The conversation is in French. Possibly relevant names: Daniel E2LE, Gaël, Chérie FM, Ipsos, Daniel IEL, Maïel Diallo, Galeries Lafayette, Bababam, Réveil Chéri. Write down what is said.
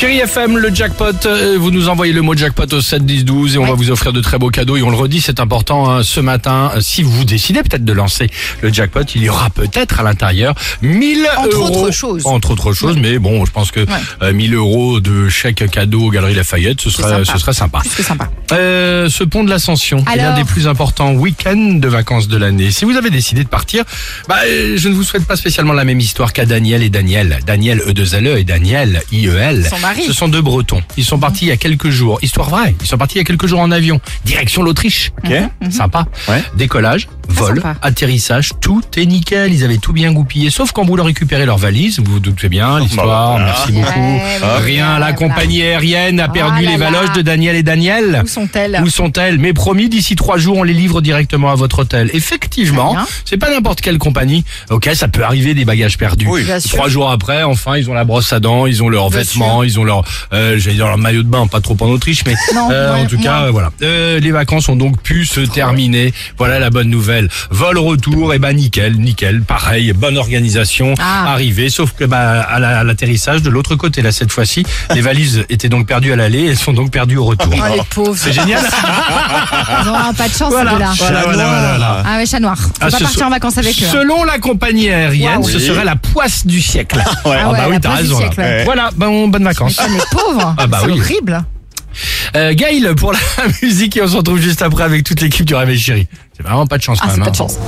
Chérie FM, le jackpot, vous nous envoyez le mot jackpot au 7 10 12. Et on va vous offrir de très beaux cadeaux. Et on le redit, c'est important, hein, ce matin, si vous décidez peut-être de lancer le jackpot, il y aura peut-être à l'intérieur 1000 euros Entre autres choses, mais bon, je pense que 1000 euros de chèque cadeau aux Galeries Lafayette, ce serait sympa. Ce pont de l'Ascension est l'un des plus importants week-ends de vacances de l'année. Si vous avez décidé de partir, je ne vous souhaite pas spécialement la même histoire qu'à Daniel et Daniel. Daniel E2LE et Daniel IEL. Son mari. Ce sont deux Bretons. Ils sont partis il y a quelques jours. Histoire vraie. Ils sont partis il y a quelques jours en avion. Direction l'Autriche. Okay. Sympa. Ouais. Décollage, vol, atterrissage, tout est nickel. Ils avaient tout bien goupillé. Sauf quand vous leur récupérez leurs valises, vous vous doutez bien, l'histoire, merci beaucoup. Rien, la compagnie aérienne a perdu les valises de Daniel et Daniel. Où sont-elles? Mais promis, d'ici 3 jours, on les livre directement à votre hôtel. Effectivement, c'est pas n'importe quelle compagnie. Ok, ça peut arriver des bagages perdus. 3 jours après, enfin, ils ont la brosse à dents, ils ont leurs vêtements, ils ont leur maillot de bain, pas trop en Autriche, mais en tout cas, voilà. Les vacances ont donc pu se terminer. Voilà la bonne nouvelle. Vol retour, nickel, pareil, bonne organisation, arrivée, sauf que à l'atterrissage de l'autre côté, là, cette fois-ci, les valises étaient donc perdues à l'aller, elles sont donc perdues au retour. Oh, les pauvres. C'est génial. Non, pas de chance, là. Voilà. Ah ouais, chat noir. On va partir en vacances avec eux. Selon la compagnie aérienne, ce serait la poisse du siècle. T'as raison. Voilà, bonnes vacances. Les pauvres. C'est horrible. Gaël pour la musique et on se retrouve juste après avec toute l'équipe du Réveil Chéri. C'est vraiment pas de chance quand même. C'est pas de chance.